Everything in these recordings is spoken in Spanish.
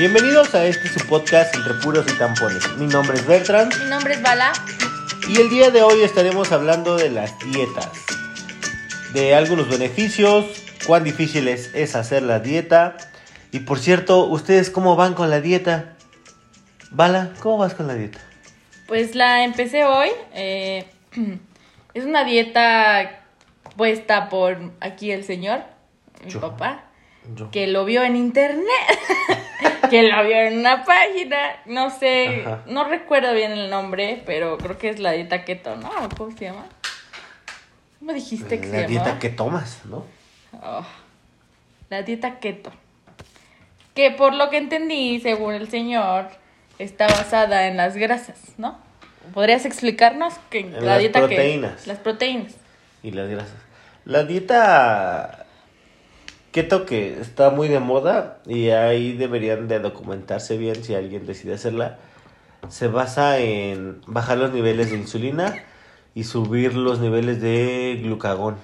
Bienvenidos a este su podcast Entre Puros y Tampones. Mi nombre es Bertrand. Mi nombre es Bala. Y el día de hoy estaremos hablando de las dietas, de algunos beneficios, cuán difícil es hacer la dieta. Y por cierto, ¿ustedes cómo van con la dieta? Bala, ¿cómo vas con la dieta? Pues la empecé hoy. Es una dieta puesta por aquí el señor, mi papá. Que lo vio en internet, que lo vio en una página, no sé, ajá, no recuerdo bien el nombre, pero creo que es la dieta keto, ¿no? ¿Cómo se llama? ¿Cómo dijiste que se llama? La dieta que tomas, ¿no? Oh, la dieta keto. Que por lo que entendí, según el señor, está basada en las grasas, ¿no? ¿Podrías explicarnos que en la dieta proteínas. Las proteínas. Y las grasas. La dieta keto, que está muy de moda, y ahí deberían de documentarse bien si alguien decide hacerla, se basa en bajar los niveles de insulina y subir los niveles de glucagón,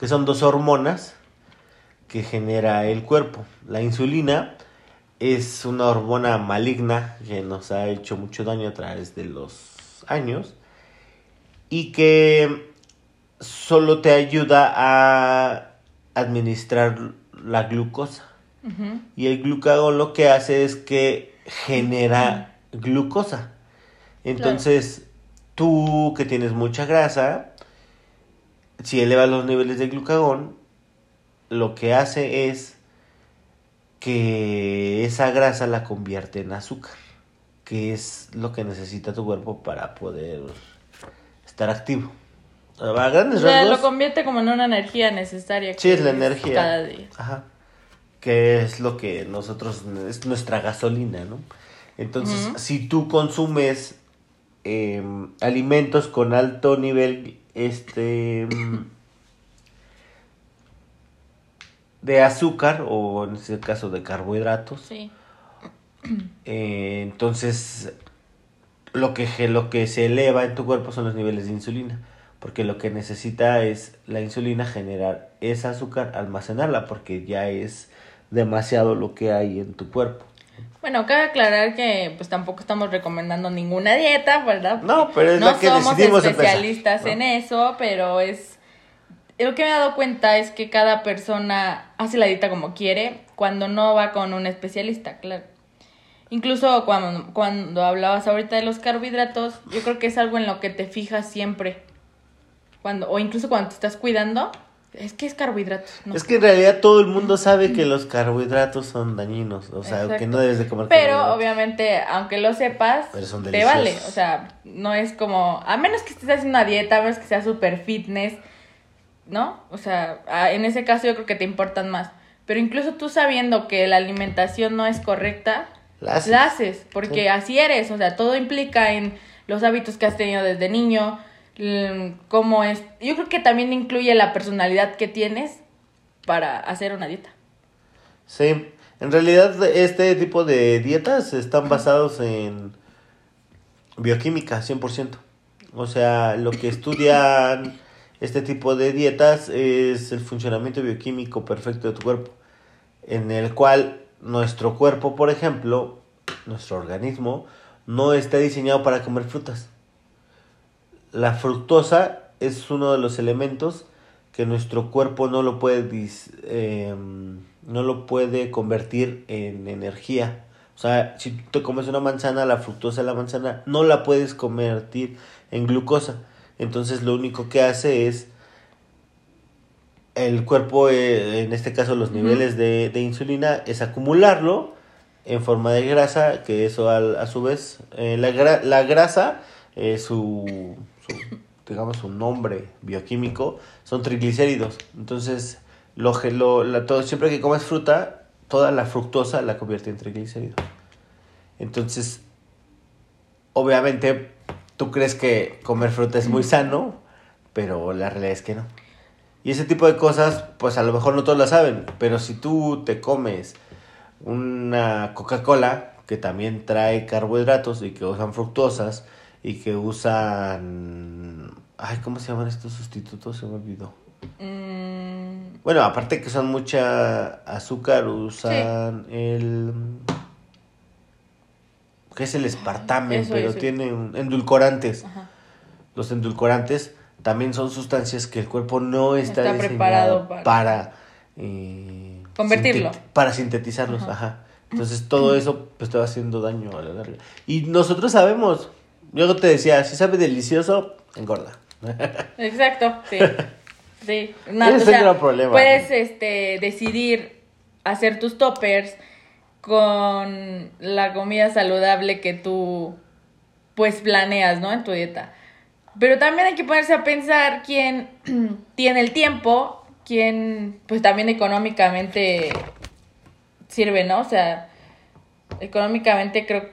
que son dos hormonas que genera el cuerpo. La insulina es una hormona maligna que nos ha hecho mucho daño a través de los años y que solo te ayuda a administrar la glucosa. Uh-huh. Y el glucagón lo que hace es que genera glucosa. Entonces, claro, tú que tienes mucha grasa, si elevas los niveles de glucagón, lo que hace es que esa grasa la convierte en azúcar, que es lo que necesita tu cuerpo para poder estar activo. A grandes rasgos, lo convierte como en una energía necesaria. Sí, es la energía. Cada día. Ajá. Que es lo que nosotros, es nuestra gasolina, ¿no? Entonces, uh-huh, si tú consumes alimentos con alto nivel de azúcar, o en este caso de carbohidratos, sí, entonces lo que se eleva en tu cuerpo son los niveles de insulina. Porque lo que necesita es la insulina generar ese azúcar, almacenarla, porque ya es demasiado lo que hay en tu cuerpo. Bueno, cabe aclarar que pues tampoco estamos recomendando ninguna dieta, ¿verdad? Porque no, pero es no la que decidimos especialistas empezar, ¿no? En eso, pero es lo que me he dado cuenta es que cada persona hace la dieta como quiere cuando no va con un especialista, claro. Incluso cuando hablabas ahorita de los carbohidratos, yo creo que es algo en lo que te fijas siempre. O incluso cuando te estás cuidando, es carbohidratos. No es que en realidad todo el mundo sabe que los carbohidratos son dañinos, o sea, exacto, que no debes de comer carbohidratos. Pero obviamente, aunque lo sepas, te vale. O sea, no es como, a menos que estés haciendo una dieta, a menos que sea super fitness, ¿no? O sea, en ese caso yo creo que te importan más. Pero incluso tú sabiendo que la alimentación no es correcta, la haces porque sí, así eres. O sea, todo implica en los hábitos que has tenido desde niño, cómo es. Yo creo que también incluye la personalidad que tienes para hacer una dieta. Sí, en realidad este tipo de dietas están basados en bioquímica 100%. O sea, lo que estudian este tipo de dietas es el funcionamiento bioquímico perfecto de tu cuerpo, en el cual nuestro cuerpo, por ejemplo, nuestro organismo, no está diseñado para comer frutas. La fructosa es uno de los elementos que nuestro cuerpo no lo puede convertir en energía. O sea, si tú te comes una manzana, la fructosa de la manzana no la puedes convertir en glucosa. Entonces lo único que hace es el cuerpo, en este caso los niveles de insulina, es acumularlo en forma de grasa, que eso a su vez, la grasa, su nombre bioquímico son triglicéridos. Entonces siempre que comes fruta, toda la fructosa la convierte en triglicéridos. Entonces obviamente tú crees que comer fruta es muy sano, pero la realidad es que no. Y ese tipo de cosas pues a lo mejor no todos la saben, pero si tú te comes una Coca-Cola que también trae carbohidratos y que usan fructosas y que usan, ¿cómo se llaman estos sustitutos? Se me olvidó. Bueno, aparte que usan mucha azúcar, usan sí, el que es el espartamen, eso, pero eso tiene endulcorantes. Ajá. Los endulcorantes también son sustancias que el cuerpo no está preparado para convertirlo, para sintetizarlos. Ajá. Ajá. Entonces todo eso pues te va haciendo daño a la larga. Y nosotros sabemos, yo te decía, si sabe delicioso, engorda. Exacto, sí. Sí, no, o sea, problema, puedes decidir hacer tus toppers con la comida saludable que tú pues planeas, ¿no? En tu dieta. Pero también hay que ponerse a pensar quién tiene el tiempo, quién pues también económicamente sirve, ¿no? O sea, económicamente creo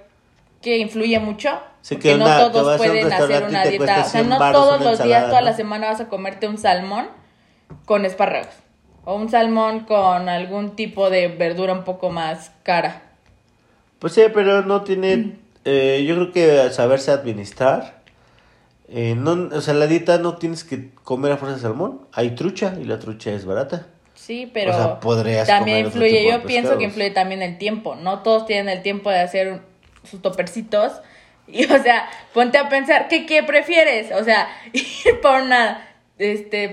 que influye mucho. Sí, porque no todos pueden hacer una dieta, o sea, no todos los días, toda la semana vas a comerte un salmón con espárragos o un salmón con algún tipo de verdura un poco más cara. Pues sí, pero no tiene, yo creo que saberse administrar, no, o sea, la dieta no tienes que comer a fuerza de salmón, hay trucha y la trucha es barata. Sí, pero o sea, también influye, yo pienso que influye también el tiempo, no todos tienen el tiempo de hacer sus topercitos. Y, o sea, ponte a pensar, ¿qué prefieres? O sea, ir por una,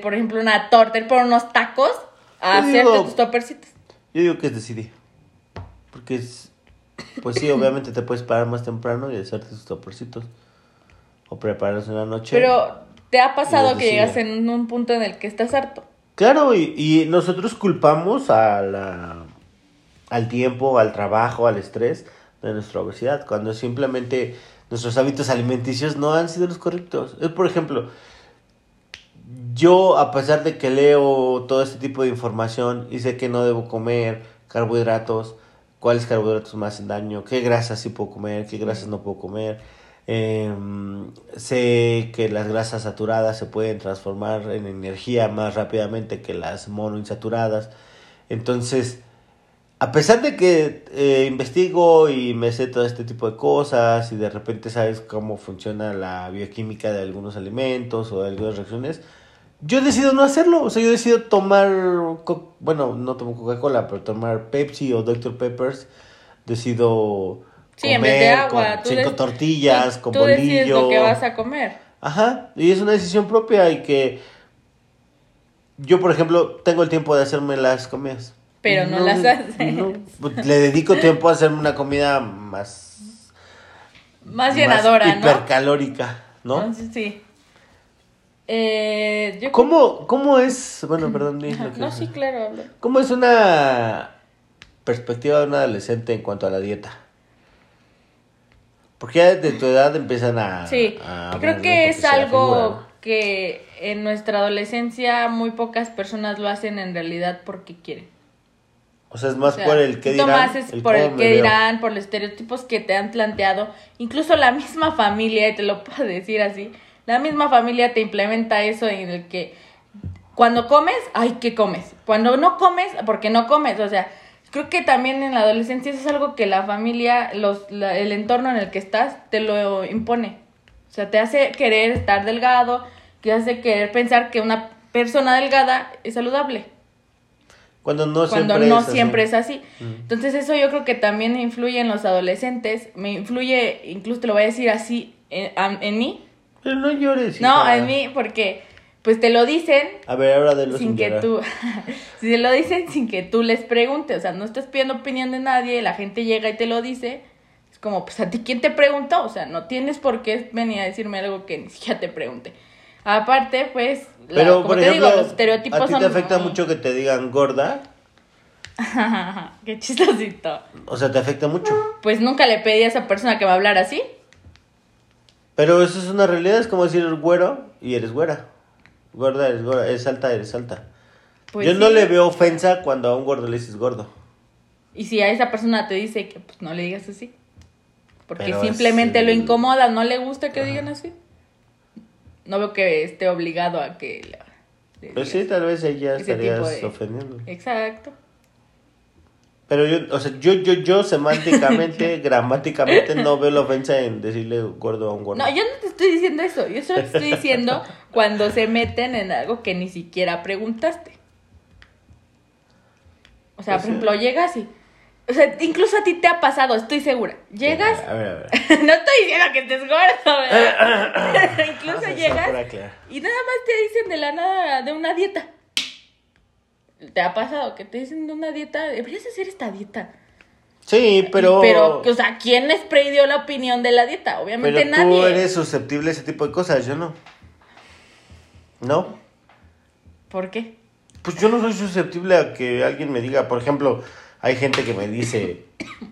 por ejemplo, una torta, ir por unos tacos a hacerte tus topercitos. Yo digo que es decidir. Porque, pues sí, obviamente te puedes parar más temprano y hacerte tus topercitos. O prepararlos en la noche. Pero, ¿te ha pasado que llegas en un punto en el que estás harto? Claro, y nosotros culpamos al tiempo, al trabajo, al estrés de nuestra obesidad, cuando simplemente nuestros hábitos alimenticios no han sido los correctos. Por ejemplo, yo, a pesar de que leo todo este tipo de información y sé que no debo comer carbohidratos, cuáles carbohidratos me hacen daño, qué grasas sí puedo comer, qué grasas no puedo comer, sé que las grasas saturadas se pueden transformar en energía más rápidamente que las monoinsaturadas. Entonces, a pesar de que investigo y me sé todo este tipo de cosas y de repente sabes cómo funciona la bioquímica de algunos alimentos o de algunas reacciones, yo decido no hacerlo. O sea, yo decido tomar, no tomo Coca-Cola, pero tomar Pepsi o Dr. Peppers. Decido comer agua, con 5 tortillas, con bolillo. Tú decides lo que vas a comer. Ajá, y es una decisión propia y que yo, por ejemplo, tengo el tiempo de hacerme las comidas. Pero no las haces. No, le dedico tiempo a hacerme una comida más llenadora, ¿no? Hipercalórica, ¿no? Entonces, sí. ¿Cómo es? Bueno, perdón. No, sí, claro. ¿Cómo es una perspectiva de un adolescente en cuanto a la dieta? Porque ya desde tu edad empiezan a... Sí, creo que es algo que en nuestra adolescencia muy pocas personas lo hacen en realidad porque quieren. O sea, es más por el que dirán. Más es por el que dirán, por los estereotipos que te han planteado. Incluso la misma familia, y te lo puedo decir así, la misma familia te implementa eso en el que cuando comes, ¡ay, qué comes! Cuando no comes, ¿por qué no comes? O sea, creo que también en la adolescencia eso es algo que la familia, el entorno en el que estás, te lo impone. O sea, te hace querer estar delgado, te hace querer pensar que una persona delgada es saludable. Cuando no siempre es así. Entonces eso yo creo que también influye en los adolescentes. Me influye, incluso te lo voy a decir así, en mí. Pero no llores. No, hija. En mí, porque pues te lo dicen. A ver, ahora de los sin que tú, si te lo dicen sin que tú les preguntes. O sea, no estás pidiendo opinión de nadie, la gente llega y te lo dice. Es como, pues a ti, ¿quién te preguntó? O sea, no tienes por qué venir a decirme algo que ni siquiera te pregunté. Aparte, pues, pero, como por ejemplo, te digo, los estereotipos son... ¿A ti te afecta mucho que te digan gorda? Qué chistosito. O sea, ¿te afecta mucho? Pues nunca le pedí a esa persona que me hablara así. Pero eso es una realidad, es como decir güero y eres güera. Gorda, eres gorda, eres alta, eres alta. Pues yo sí. No le veo ofensa cuando a un gordo le dices gordo. Y si a esa persona te dice que pues no le digas así. Porque pero simplemente lo incomoda, no le gusta que digan así. No veo que esté obligado a que... Pues sí, tal vez ella estarías ofendiendo. Exacto. Pero yo semánticamente, gramáticamente, no veo la ofensa en decirle gordo a un gordo. No, yo no te estoy diciendo eso. Yo solo te estoy diciendo cuando se meten en algo que ni siquiera preguntaste. O sea, por ejemplo, llegas y... O sea, incluso a ti te ha pasado, estoy segura. Llegas... A ver. No estoy diciendo que estés gordo, ¿verdad? Pero incluso llegas y nada más te dicen de la nada de una dieta. ¿Te ha pasado que te dicen de una dieta? Deberías hacer esta dieta. Sí, pero... Pero, o sea, ¿quién les predió la opinión de la dieta? Obviamente pero nadie. Pero tú eres susceptible a ese tipo de cosas, yo no. ¿No? ¿Por qué? Pues yo no soy susceptible a que alguien me diga, por ejemplo... Hay gente que me dice,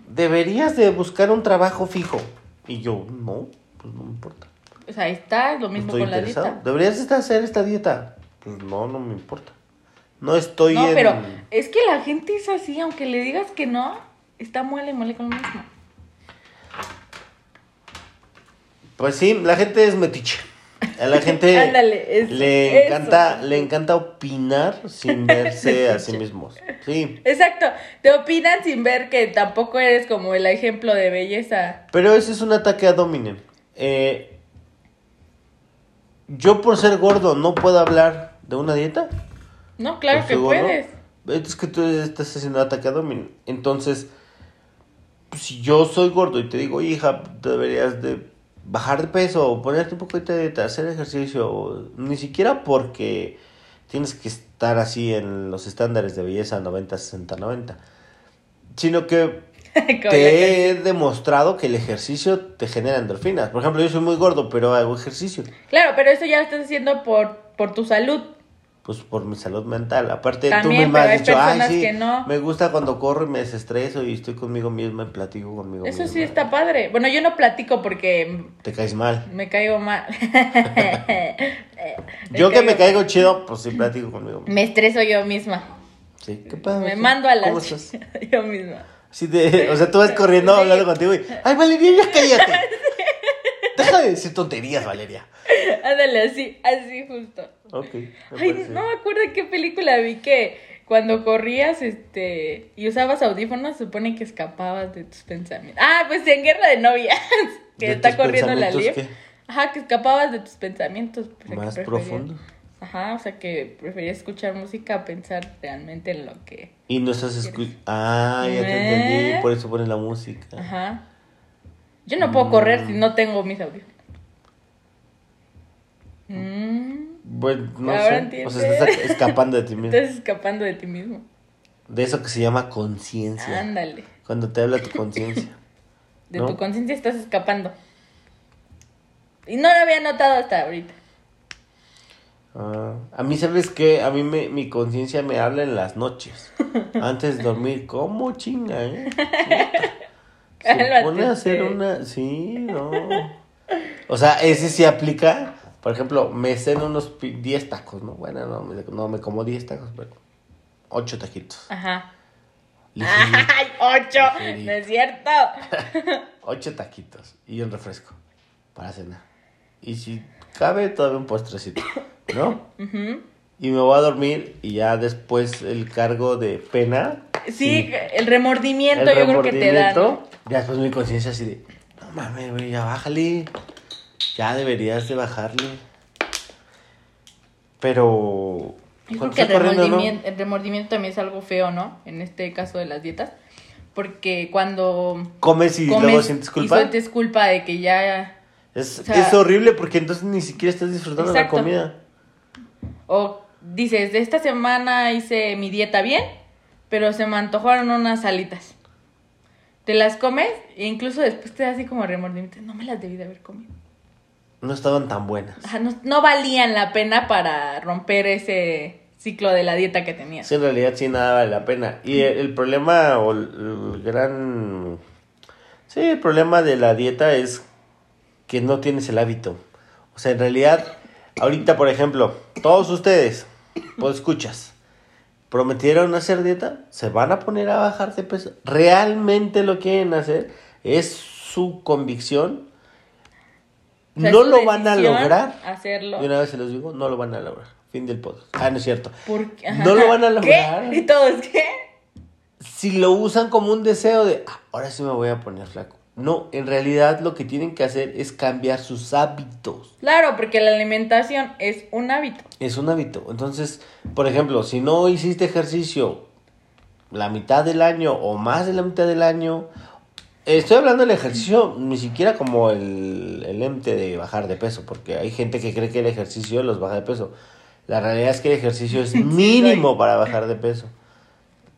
deberías de buscar un trabajo fijo. Y yo, no, pues no me importa. O sea, está lo mismo con la dieta. Deberías de hacer esta dieta. Pues no, no me importa. No estoy en... No, pero es que la gente es así, aunque le digas que no, está muele y muele con lo mismo. Pues sí, la gente es metiche. A la gente ándale, eso, le encanta opinar sin verse a sí mismos. Sí. Exacto, te opinan sin ver que tampoco eres como el ejemplo de belleza. Pero ese es un ataque a Dominen. Yo por ser gordo no puedo hablar de una dieta. No, claro por que puedes. Es que tú estás haciendo ataque a Dominen. Entonces, pues, si yo soy gordo y te digo, hija, deberías de... bajar de peso o ponerte un poquito de dieta, hacer ejercicio, ni siquiera porque tienes que estar así en los estándares de belleza 90, 60, 90, sino que te he demostrado que el ejercicio te genera endorfinas. Por ejemplo, yo soy muy gordo, pero hago ejercicio. Claro, pero eso ya lo estás haciendo por tu salud. Pues por mi salud mental. Aparte, también, tú misma has dicho, ay, sí, no. Me gusta cuando corro y me desestreso y estoy conmigo misma y platico conmigo misma. Eso sí está padre. Bueno, yo no platico porque... Te caes mal. Me caigo mal. Me caigo chido, pues sí platico conmigo misma. Me estreso yo misma. Sí, ¿qué pasa? Me mando a las chicas yo misma. Sí, o sea, tú vas corriendo hablando contigo y... ¡Ay, Valeria, ya cállate! Deja de decir tonterías, Valeria. Ándale, así justo. Okay, ay, no me acuerdo qué película vi que cuando corrías y usabas audífonos, supone que escapabas de tus pensamientos. Ah, pues en Guerra de Novias, que ¿de está corriendo la Liv. Ajá, que escapabas de tus pensamientos. O sea, más profundo. Ajá, o sea, que preferías escuchar música a pensar realmente en lo que... Y no estás escuchando... Ah, ya te entendí, por eso pones la música. Ajá. Yo no puedo correr si no tengo mis audífonos. Bueno, no ahora sé, entiendes. O sea, estás escapando de ti mismo. Estás escapando de ti mismo. De eso que se llama conciencia. Ándale. Cuando te habla tu conciencia. De ¿no? tu conciencia estás escapando. Y no lo había notado hasta ahorita. A mí, ¿sabes qué? A mí mi conciencia me habla en las noches. Antes de dormir, ¿cómo chinga, Se pone a hacer una... Sí, no. O sea, ese sí aplica... Por ejemplo, me ceno unos 10 tacos, ¿no? Bueno, no me como 10 tacos, pero 8 taquitos. Ajá. Ligerito. ¡Ay, 8! ¡No es cierto! 8 taquitos y un refresco para cenar. Y si cabe, todavía un postrecito, ¿no? Uh-huh. Y me voy a dormir y ya después el cargo de pena. Sí, el remordimiento creo que te da, ¿no? Ya después mi conciencia así de, no mames, güey, ya bájale. Ya deberías de bajarle. Pero... Yo creo que el remordimiento también es algo feo, ¿no? En este caso de las dietas. Porque cuando... Comes y luego sientes culpa. Y sientes culpa de que ya... Es horrible porque entonces ni siquiera estás disfrutando de la comida. O dices, de esta semana hice mi dieta bien, pero se me antojaron unas alitas. Te las comes e incluso después te da así como remordimiento. No me las debí de haber comido. No estaban tan buenas. Ajá, no valían la pena para romper ese ciclo de la dieta que tenías. Sí, en realidad sí, nada vale la pena. Y el problema o el gran... Sí, el problema de la dieta es que no tienes el hábito. O sea, en realidad, ahorita, por ejemplo, todos ustedes, pues escuchas, prometieron hacer dieta, se van a poner a bajar de peso. Realmente lo quieren hacer, es su convicción. O sea, no lo van a lograr. Hacerlo. Y una vez se los digo, no lo van a lograr. Fin del podcast. Ah, no es cierto. ¿Por qué? Ajá. No lo van a lograr. ¿Qué? ¿Y todos qué? Si lo usan como un deseo de, ahora sí me voy a poner flaco. No, en realidad lo que tienen que hacer es cambiar sus hábitos. Claro, porque la alimentación es un hábito. Entonces, por ejemplo, si no hiciste ejercicio la mitad del año o más de la mitad del año. Estoy hablando del ejercicio, ni siquiera como el ente de bajar de peso, porque hay gente que cree que el ejercicio los baja de peso. La realidad es que el ejercicio es mínimo para bajar de peso.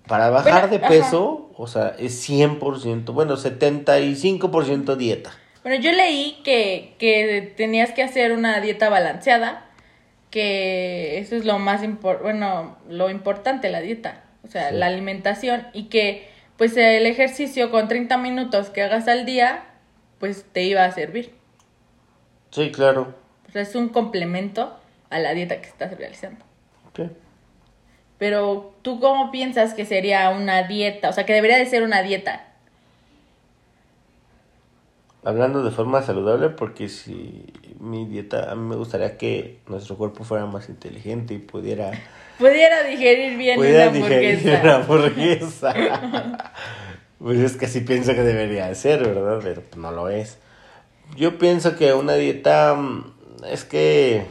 Para bajar de peso, o sea, es 100%, bueno, 75% dieta. Bueno, yo leí que tenías que hacer una dieta balanceada, que eso es lo más importante, la dieta, o sea, sí, la alimentación, y que pues el ejercicio con 30 minutos que hagas al día, pues te iba a servir. Sí, claro. Pues es un complemento a la dieta que estás realizando. Sí. Pero, ¿tú cómo piensas que sería una dieta? O sea, que debería de ser una dieta. Hablando de forma saludable, porque si mi dieta, a mí me gustaría que nuestro cuerpo fuera más inteligente y pudiera digerir bien una hamburguesa. Pues es que así pienso que debería ser, ¿verdad? Pero no lo es. Yo pienso que una dieta es que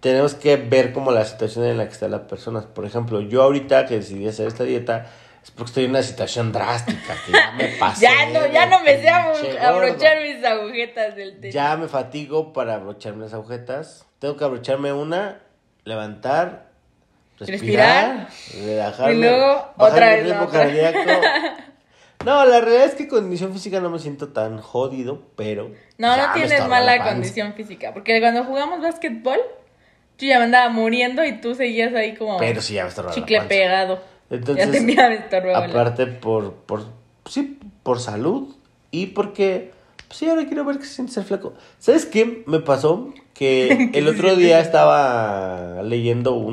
tenemos que ver como la situación en la que están las personas. Por ejemplo, yo ahorita que decidí hacer esta dieta es porque estoy en una situación drástica, que ya me pasé. ya no me sé abrochar mis agujetas del techo. Ya me fatigo para abrocharme las agujetas. Tengo que abrocharme una, levantar, respirar, relajarme. Y luego otra vez. Cardíaco. No, la realidad es que condición física no me siento tan jodido, pero... No tienes mala condición física, porque cuando jugamos básquetbol, yo ya me andaba muriendo y tú seguías ahí como... Pero sí, ya me estorbaba chicle pegado. Entonces, ya tenía aparte por salud y porque, pues sí, ahora quiero ver qué se siente ser flaco. ¿Sabes qué me pasó? Que el otro día estaba leyendo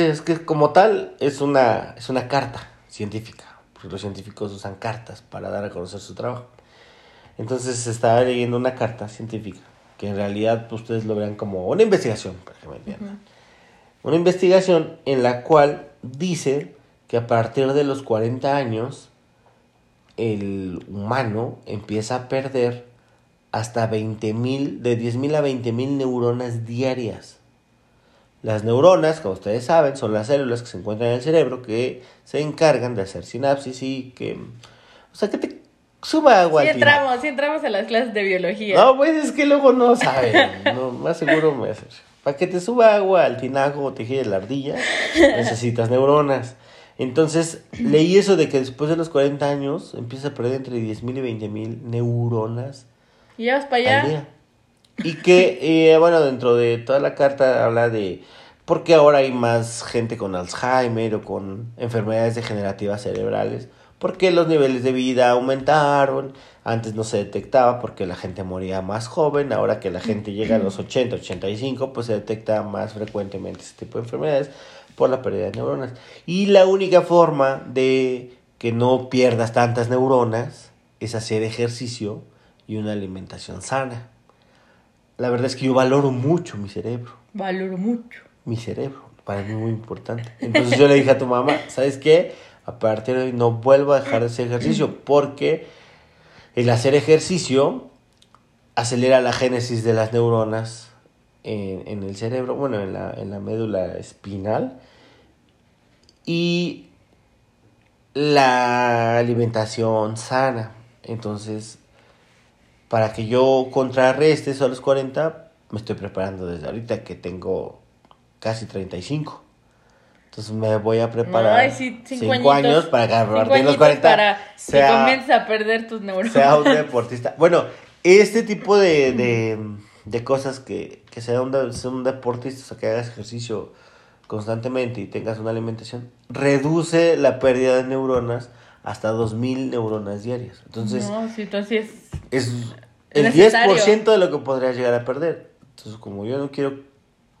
es que como tal es una carta científica, porque los científicos usan cartas para dar a conocer su trabajo. Entonces estaba leyendo una carta científica que en realidad pues, ustedes lo vean como una investigación, para que me entiendan. Uh-huh. Una investigación en la cual dice que a partir de los 40 años el humano empieza a perder hasta 20,000, de 10,000 a 20,000 neuronas diarias. Las neuronas, como ustedes saben, son las células que se encuentran en el cerebro que se encargan de hacer sinapsis y que... O sea, que te suba agua. Sí entramos a las clases de biología. No, pues es que luego no saben. No, más seguro me hacer. Para que te suba agua al tinaco o te gire la ardilla, necesitas neuronas. Entonces, leí eso de que después de los 40 años empiezas a perder entre 10,000 y 20,000 neuronas. Y llevas para allá. Al día. Y que, dentro de toda la carta habla de por qué ahora hay más gente con Alzheimer o con enfermedades degenerativas cerebrales. Porque los niveles de vida aumentaron, antes no se detectaba porque la gente moría más joven, ahora que la gente llega a los 80, 85, pues se detecta más frecuentemente ese tipo de enfermedades por la pérdida de neuronas. Y la única forma de que no pierdas tantas neuronas es hacer ejercicio y una alimentación sana. La verdad es que yo valoro mucho mi cerebro. Para mí es muy importante. Entonces yo le dije a tu mamá, ¿sabes qué? A partir de hoy no vuelvo a dejar de hacer ejercicio porque el hacer ejercicio acelera la génesis de las neuronas en el cerebro, en la médula espinal. Y la alimentación sana. Entonces, para que yo contrarreste eso a los 40, me estoy preparando desde ahorita que tengo casi 35. Entonces me voy a preparar 5 años para que a partir de los 40 que comiences a perder tus neuronas. Sea un deportista. Bueno, este tipo de cosas que sea un deportista, o sea, que hagas ejercicio constantemente y tengas una alimentación, reduce la pérdida de neuronas hasta 2,000 neuronas diarias. Entonces, es el necesario. 10% de lo que podrías llegar a perder. Entonces, como yo no quiero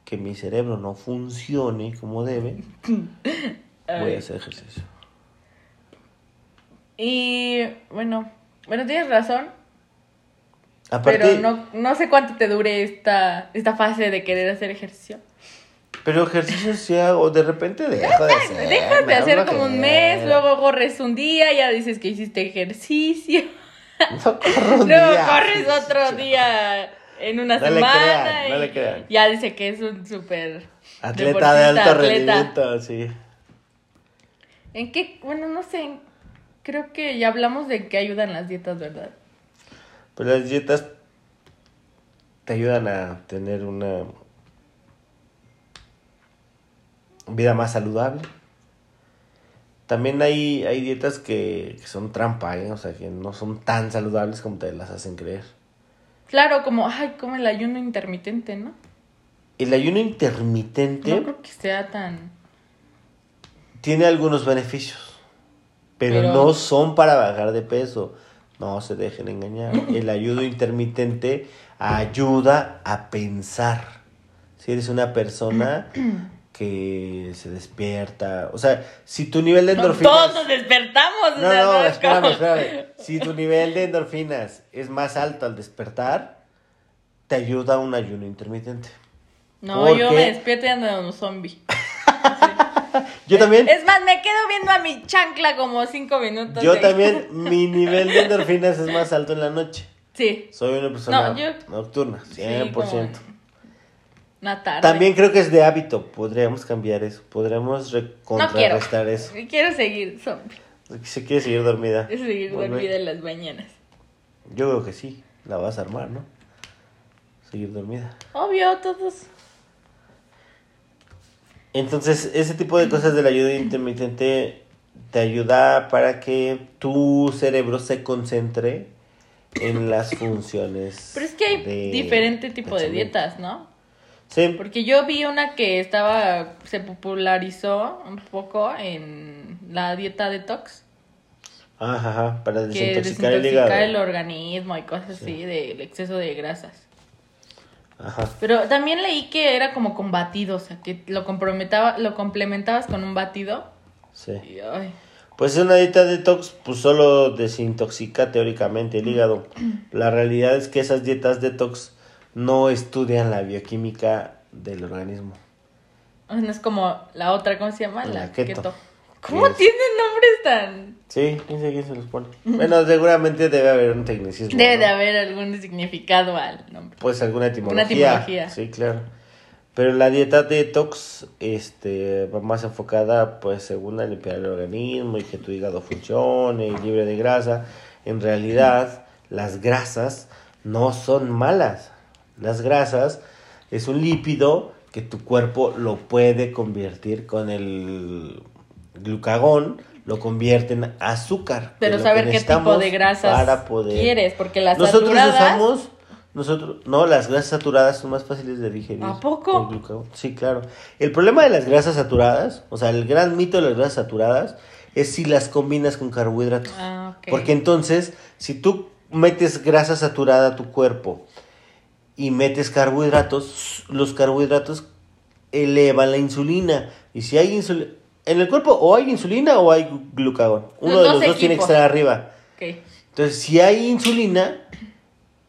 que mi cerebro no funcione como debe, voy a hacer ejercicio. Y bueno, tienes razón. Aparte, pero no sé cuánto te dure esta fase de querer hacer ejercicio. Pero ejercicio sí hago, de repente dejas de hacer como un mes, luego corres un día, ya dices que hiciste ejercicio. No corro un día. Luego corres otro día. en una semana. No le crean. Ya dice que es un súper atleta de alto rendimiento, sí. ¿En qué? Bueno, no sé. Creo que ya hablamos de que ayudan las dietas, ¿verdad? Pues las dietas te ayudan a tener una vida más saludable. También hay dietas que son trampa, ¿eh? O sea, que no son tan saludables como te las hacen creer. Claro, como, como el ayuno intermitente, ¿no? El ayuno intermitente... No creo que sea tan... Tiene algunos beneficios, pero no son para bajar de peso. No se dejen engañar. El ayuno intermitente ayuda a pensar. Si eres una persona... que se despierta, o sea, si tu nivel de endorfinas... Todos nos despertamos. Espérame. Si tu nivel de endorfinas es más alto al despertar, te ayuda un ayuno intermitente. No, porque... yo me despierto y ando en un zombie. Sí. Yo también. Es más, me quedo viendo a mi chancla como 5 minutos. Yo también, mi nivel de endorfinas es más alto en la noche. Sí. Soy una persona nocturna, 100%. Sí, como... Tarde. También creo que es de hábito. Podríamos cambiar eso. Podríamos contrarrestar eso. Quiero seguir zombie. ¿Se quiere seguir dormida? Quiero seguir dormida en las mañanas. Yo creo que sí. La vas a armar, ¿no? Seguir dormida. Obvio, todos. Entonces, ese tipo de cosas del ayuda intermitente te ayuda para que tu cerebro se concentre en las funciones. Pero es que hay diferente tipo de dietas, ¿no? Sí. Porque yo vi una que se popularizó un poco en la dieta detox. Ajá, para desintoxicar el hígado. Desintoxicar el organismo y cosas así, del exceso de grasas. Ajá. Pero también leí que era como con batido, o sea, que lo complementabas con un batido. Sí. Y, pues una dieta detox, pues solo desintoxica teóricamente el hígado. La realidad es que esas dietas detox... no estudian la bioquímica del organismo. No es como la otra, ¿cómo se llama? La keto. ¿Cómo tienen nombres tan...? Sí, quién sabe quién se los pone. Bueno, seguramente debe haber un tecnicismo. Debe de haber algún significado al nombre. Pues alguna etimología. Una etimología. Sí, claro. Pero la dieta detox va más enfocada, pues, según a limpiar el organismo y que tu hígado funcione y libre de grasa. En realidad, las grasas no son malas. Las grasas es un lípido que tu cuerpo lo puede convertir con el glucagón, lo convierte en azúcar. Pero saber qué tipo de grasas quieres, porque las las grasas saturadas son más fáciles de digerir. ¿A poco? Sí, claro. El problema de las grasas saturadas, o sea, el gran mito de las grasas saturadas, es si las combinas con carbohidratos. Ah, okay. Porque entonces, si tú metes grasa saturada a tu cuerpo... y metes carbohidratos, los carbohidratos elevan la insulina. Y si hay insulina... en el cuerpo o hay insulina o hay glucagón. Uno de los dos tiene que estar arriba. Okay. Entonces, si hay insulina,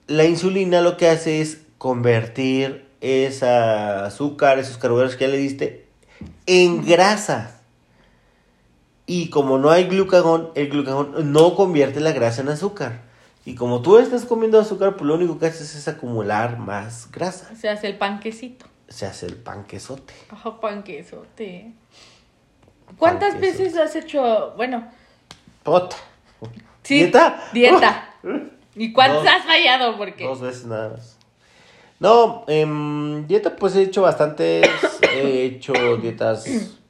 la insulina lo que hace es convertir esa azúcar, esos carbohidratos que ya le diste, en grasa. Y como no hay glucagón, el glucagón no convierte la grasa en azúcar. Y como tú estás comiendo azúcar, pues lo único que haces es acumular más grasa. Se hace el panquecito. Se hace el panquesote. Oh, panquesote. ¿Cuántas veces has hecho, Tota. ¿Sí? ¿Dieta? ¿Y cuántas has fallado? Porque 2 veces nada más. No, dieta pues he hecho bastantes. He hecho dietas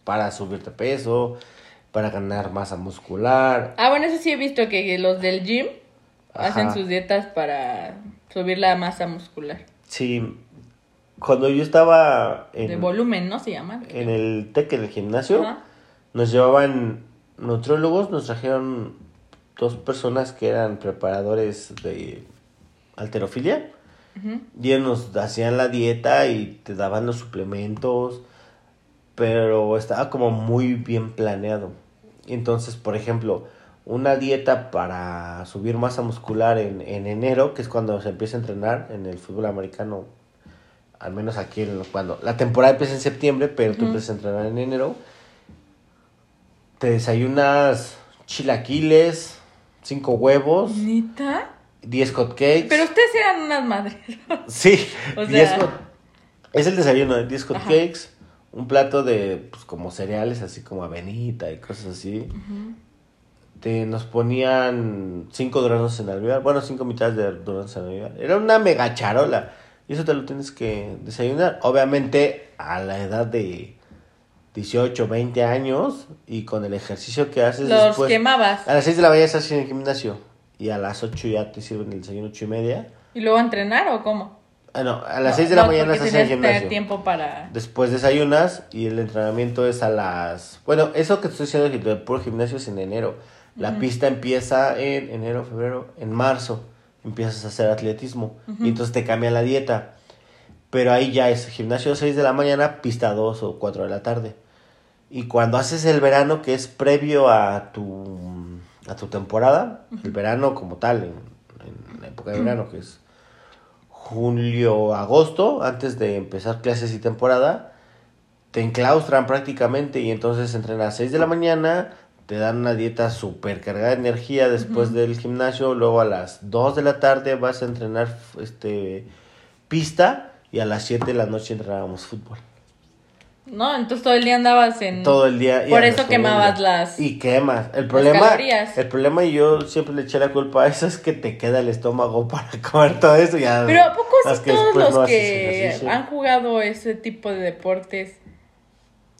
para subir de peso, para ganar masa muscular. Ah, bueno, eso sí he visto que los del gym... hacen sus dietas para subir la masa muscular. Sí. Cuando yo estaba... de volumen, ¿no? Se llama. En el TEC, en el gimnasio, nos llevaban nutriólogos, nos trajeron 2 personas que eran preparadores de halterofilia. Y ellos nos hacían la dieta y te daban los suplementos, pero estaba como muy bien planeado. Entonces, por ejemplo... una dieta para subir masa muscular en enero, que es cuando se empieza a entrenar en el fútbol americano, al menos aquí, cuando la temporada empieza en septiembre, pero tú empiezas a entrenar en enero, te desayunas chilaquiles, 5 huevos. ¿Nita? 10 hotcakes. Pero ustedes eran unas madres. Sí. O sea... es el desayuno, 10 hotcakes, un plato de, pues, como cereales, así como avenita y cosas así. Uh-huh. Nos ponían 5 duraznos en almíbar, bueno, 5 mitades de duraznos en almíbar. Era una mega charola. Y eso te lo tienes que desayunar. Obviamente, a la edad de 18, 20 años, y con el ejercicio que haces... Los después, quemabas. A las 6 de la mañana estás en el gimnasio. Y a las 8 ya te sirven el desayuno, 8 y media. ¿Y luego a entrenar o cómo? Ah, no, a las 6 de la mañana estás en el gimnasio. Tiempo para... Después desayunas y el entrenamiento es a las... Bueno, eso que te estoy diciendo de puro gimnasio es en enero. La pista empieza en enero, febrero, en marzo. Empiezas a hacer atletismo. Uh-huh. Y entonces te cambia la dieta. Pero ahí ya es gimnasio 6 de la mañana, pista 2 o 4 de la tarde. Y cuando haces el verano, que es previo a tu temporada, el verano como tal, en la época de verano, que es julio, agosto, antes de empezar clases y temporada, te enclaustran prácticamente y entonces entrenas a 6 de la mañana, te dan una dieta súper cargada de energía después del gimnasio, luego a las 2 de la tarde vas a entrenar pista y a las 7 de la noche entrenábamos fútbol. No, entonces todo el día andabas en... Todo el día. Por eso quemabas las... Y quemas. El problema, y yo siempre le eché la culpa a eso, es que te queda el estómago para comer todo eso. Ya. Pero ¿a poco si todos los que han jugado ese tipo de deportes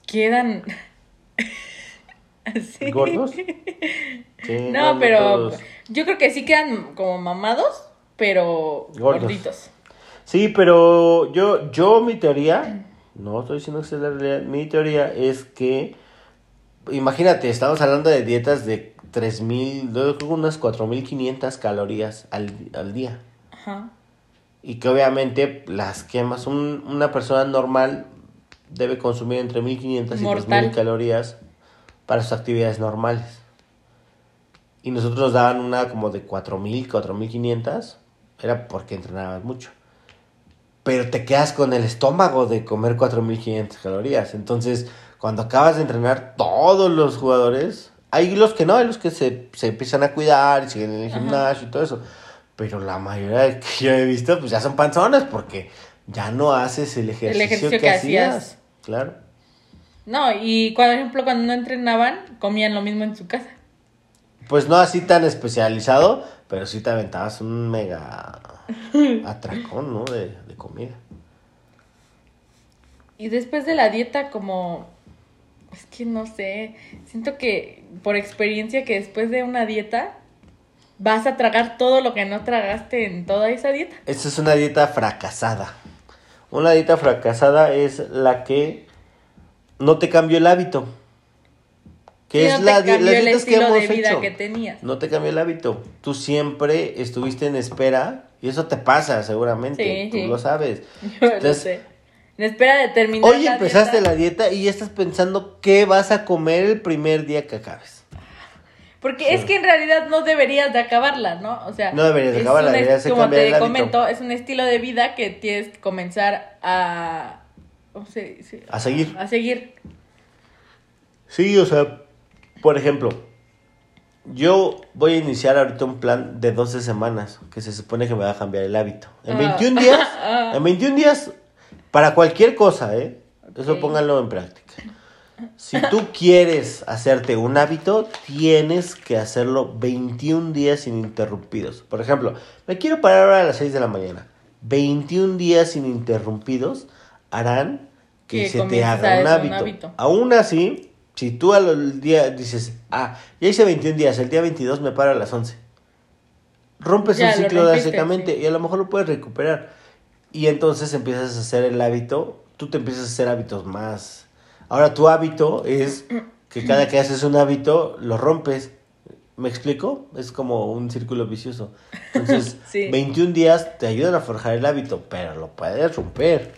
quedan así? ¿Gordos? Sí, no, pero todos. Yo creo que sí quedan como mamados, pero gorditos. Sí, pero yo mi teoría... No estoy diciendo que sea la realidad. Mi teoría es que, imagínate, estamos hablando de dietas de 3,000, creo que unas 4,500 calorías al día. Ajá. Y que obviamente las quemas. Una persona normal debe consumir entre 1,500 y 3,000 calorías para sus actividades normales. Y nosotros nos daban una como de 4,000, 4,500. Era porque entrenaban mucho. Pero te quedas con el estómago de comer 4,500 calorías. Entonces, cuando acabas de entrenar, todos los jugadores... Hay los que no, hay los que se empiezan a cuidar y siguen en el gimnasio y todo eso. Pero la mayoría de que yo he visto, pues ya son panzonas porque ya no haces el ejercicio que hacías. Claro. No, y por ejemplo, cuando no entrenaban, comían lo mismo en su casa. Pues no así tan especializado, pero sí te aventabas un mega... atracón, ¿no? De comida. Y después de la dieta, como... Es que no sé. Siento que, por experiencia, que después de una dieta vas a tragar todo lo que no tragaste en toda esa dieta. Esta es una dieta fracasada. Una dieta fracasada es la que no te cambió el hábito. Que sí, es no la dieta que hemos hecho. Que tenías. No te cambió el hábito. Tú siempre estuviste en espera... Y eso te pasa seguramente, sí, tú sí lo sabes. Yo entonces, lo sé. En espera de terminar. Hoy empezaste la dieta y ya estás pensando qué vas a comer el primer día que acabes. Porque sí, es que en realidad no deberías de acabarla, ¿no? O sea, no deberías de acabarla, deberías de cambiar el hábito. Como te comento, es un estilo de vida que tienes que comenzar a... ¿Cómo se dice? A seguir. A seguir. Sí, o sea, por ejemplo... Yo voy a iniciar ahorita un plan de 12 semanas, que se supone que me va a cambiar el hábito. En 21 días, para cualquier cosa, ¿eh? Okay. Eso pónganlo en práctica. Si tú quieres hacerte un hábito, tienes que hacerlo 21 días ininterrumpidos. Por ejemplo, me quiero parar ahora a las 6 de la mañana. 21 días ininterrumpidos harán que se te haga un hábito. Aún así... Si tú al día dices, ya hice 21 días, el día 22 me paro a las 11. Rompes un ciclo drásticamente, sí, y a lo mejor lo puedes recuperar. Y entonces empiezas a hacer el hábito, tú te empiezas a hacer hábitos más. Ahora tu hábito es que cada que haces un hábito, lo rompes. ¿Me explico? Es como un círculo vicioso. Entonces, sí. 21 días te ayudan a forjar el hábito, pero lo puedes romper.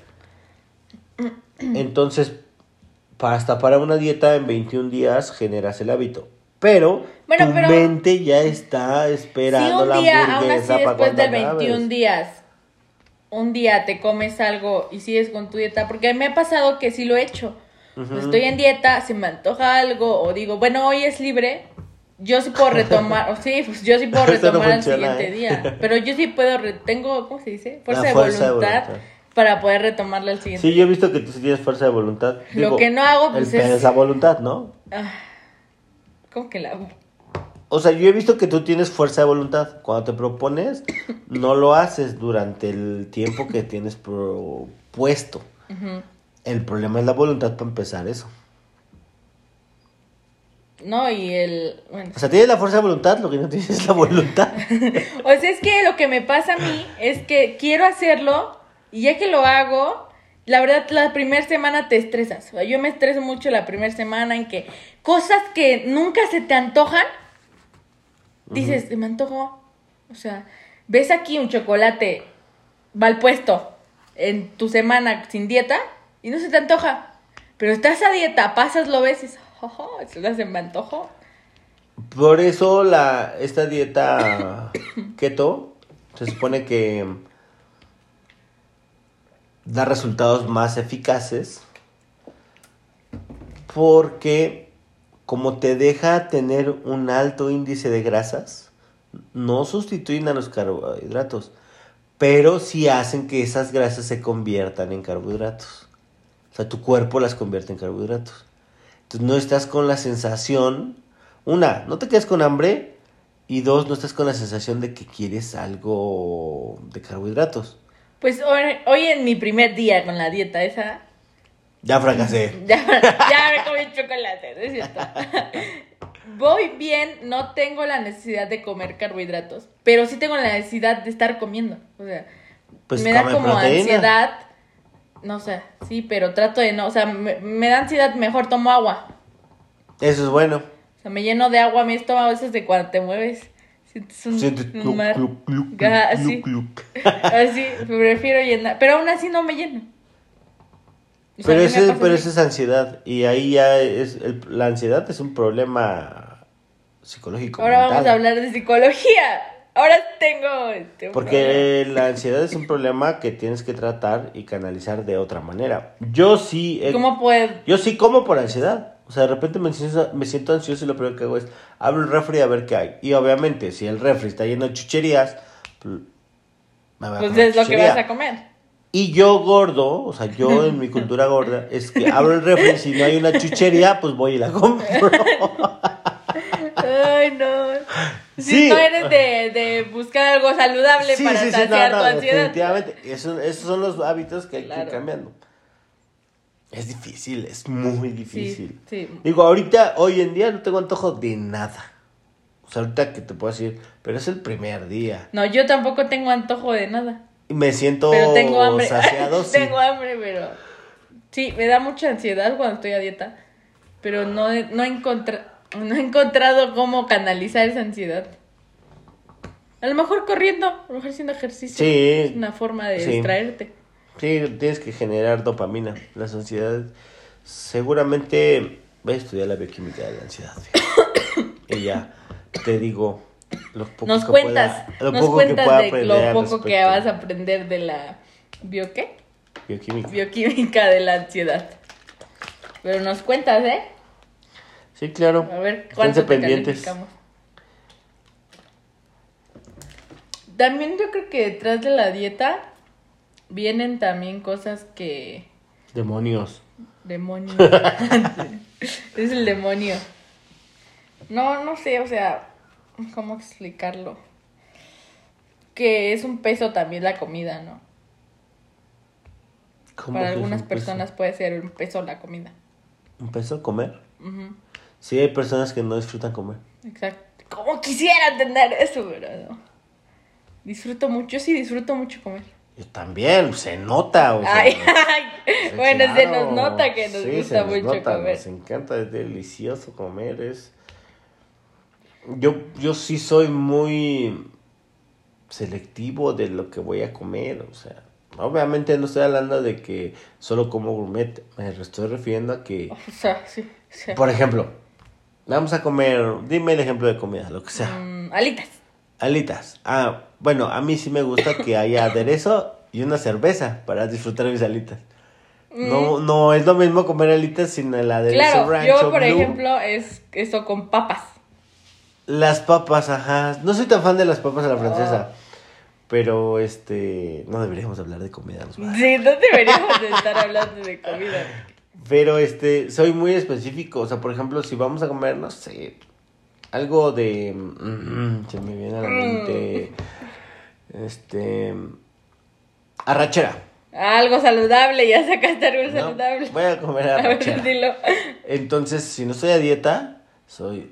Entonces... Para una dieta en 21 días generas el hábito. Pero mente ya está esperando la hamburguesa. Si un día, aún así, después de 21 días, un día te comes algo y sigues con tu dieta. Porque me ha pasado que sí lo he hecho. Uh-huh. Estoy en dieta, se me antoja algo o digo, bueno, hoy es libre. Yo sí puedo retomar, no al siguiente día. Pero yo sí puedo, tengo, ¿cómo se dice? Fuerza de voluntad para poder retomarla al siguiente día. Sí, yo he visto que tú sí tienes fuerza de voluntad. Digo, lo que no hago, pues es la voluntad, ¿no? ¿Cómo que la hago? O sea, yo he visto que tú tienes fuerza de voluntad. Cuando te propones, no lo haces durante el tiempo que tienes propuesto. Uh-huh. El problema es la voluntad para empezar eso. No, y el... Bueno. O sea, tienes la fuerza de voluntad, lo que no tienes es la voluntad. O sea, es que lo que me pasa a mí es que quiero hacerlo y ya que lo hago, la verdad, la primera semana te estresas. O sea, yo me estreso mucho la primera semana en que cosas que nunca se te antojan, dices, uh-huh, me antojó. O sea, ves aquí un chocolate mal puesto en tu semana sin dieta y no se te antoja. Pero estás a dieta, pasas, lo ves y dices, ojo, se me antojó. Por eso esta dieta keto se supone que da resultados más eficaces porque como te deja tener un alto índice de grasas, no sustituyen a los carbohidratos, pero sí hacen que esas grasas se conviertan en carbohidratos. O sea, tu cuerpo las convierte en carbohidratos. Entonces, no estás con la sensación, una, no te quedas con hambre, y dos, no estás con la sensación de que quieres algo de carbohidratos. Pues hoy en mi primer día con la dieta esa... Ya fracasé. Ya me comí chocolate, ¿no es cierto? Voy bien, no tengo la necesidad de comer carbohidratos, pero sí tengo la necesidad de estar comiendo. O sea, pues me da como proteína. Ansiedad... No sé, sí, pero trato de no, o sea, me da ansiedad, mejor tomo agua. Eso es bueno. O sea, me lleno de agua, mi estómago a veces de cuando te mueves. Sientes un mar. Así, prefiero llenar, pero aún así no me lleno. O sea, pero eso es ansiedad, y ahí ya es, la ansiedad es un problema psicológico. Ahora mental. Vamos a hablar de psicología. Ahora tengo porque la ansiedad es un problema que tienes que tratar y canalizar de otra manera. Yo sí... ¿Cómo puedo? Yo sí como por ansiedad. O sea, de repente me siento ansioso y lo primero que hago es... abro el refri a ver qué hay. Y obviamente, si el refri está lleno de chucherías... Pues es lo que vas a comer. Y yo gordo, o sea, yo en mi cultura gorda... es que abro el refri y si no hay una chuchería... pues voy y la compro. Ay, no... Si no eres de buscar algo saludable para saciar tu ansiedad. Definitivamente. Esos son los hábitos que hay que ir cambiando. Es difícil, es muy difícil. Sí. Digo, hoy en día no tengo antojo de nada. O sea, ahorita que te puedo decir, pero es el primer día. No, yo tampoco tengo antojo de nada. Me siento saciado. Tengo hambre. Tengo hambre, pero... Sí, me da mucha ansiedad cuando estoy a dieta. Pero no he encontrado cómo canalizar esa ansiedad. A lo mejor corriendo, a lo mejor haciendo ejercicio. Sí, es una forma de distraerte. Sí, tienes que generar dopamina. La ansiedad... Seguramente voy a estudiar la bioquímica de la ansiedad. Y ya te digo lo poco que vas a aprender de la... Bioquímica de la ansiedad. Pero nos cuentas, ¿eh? Sí, claro. A ver, ¿cuánto te calificamos? También yo creo que detrás de la dieta vienen también cosas que... Demonios. Es el demonio. No sé, o sea, ¿cómo explicarlo? Que es un peso también la comida, ¿no? Para algunas personas puede ser un peso la comida. ¿Un peso comer? Uh-huh. Sí, hay personas que no disfrutan comer. Exacto. Como quisiera tener eso, pero no. Disfruto mucho comer. Yo también, se nota. O sea, bueno, claro, se nos nota que nos gusta mucho comer. Nos encanta, es delicioso comer. Yo sí soy muy selectivo de lo que voy a comer, o sea. Obviamente no estoy hablando de que solo como gourmet, me estoy refiriendo a que... O sea, sí. Por ejemplo, vamos a comer... Dime el ejemplo de comida, lo que sea. Alitas. Ah, bueno, a mí sí me gusta que haya aderezo y una cerveza para disfrutar mis alitas. No es lo mismo comer alitas sin el aderezo rancho blue. Claro, yo, por ejemplo, es eso con papas. Las papas, ajá. No soy tan fan de las papas a la francesa. Pero, no deberíamos hablar de comida. Sí, no deberíamos de estar hablando de comida. Pero, soy muy específico. O sea, por ejemplo, si vamos a comer, no sé, algo de... se me viene a la mente... arrachera. Algo saludable, ya sacaste algo saludable. Voy a comer arrachera. A ver, dilo. Entonces, si no estoy a dieta, soy...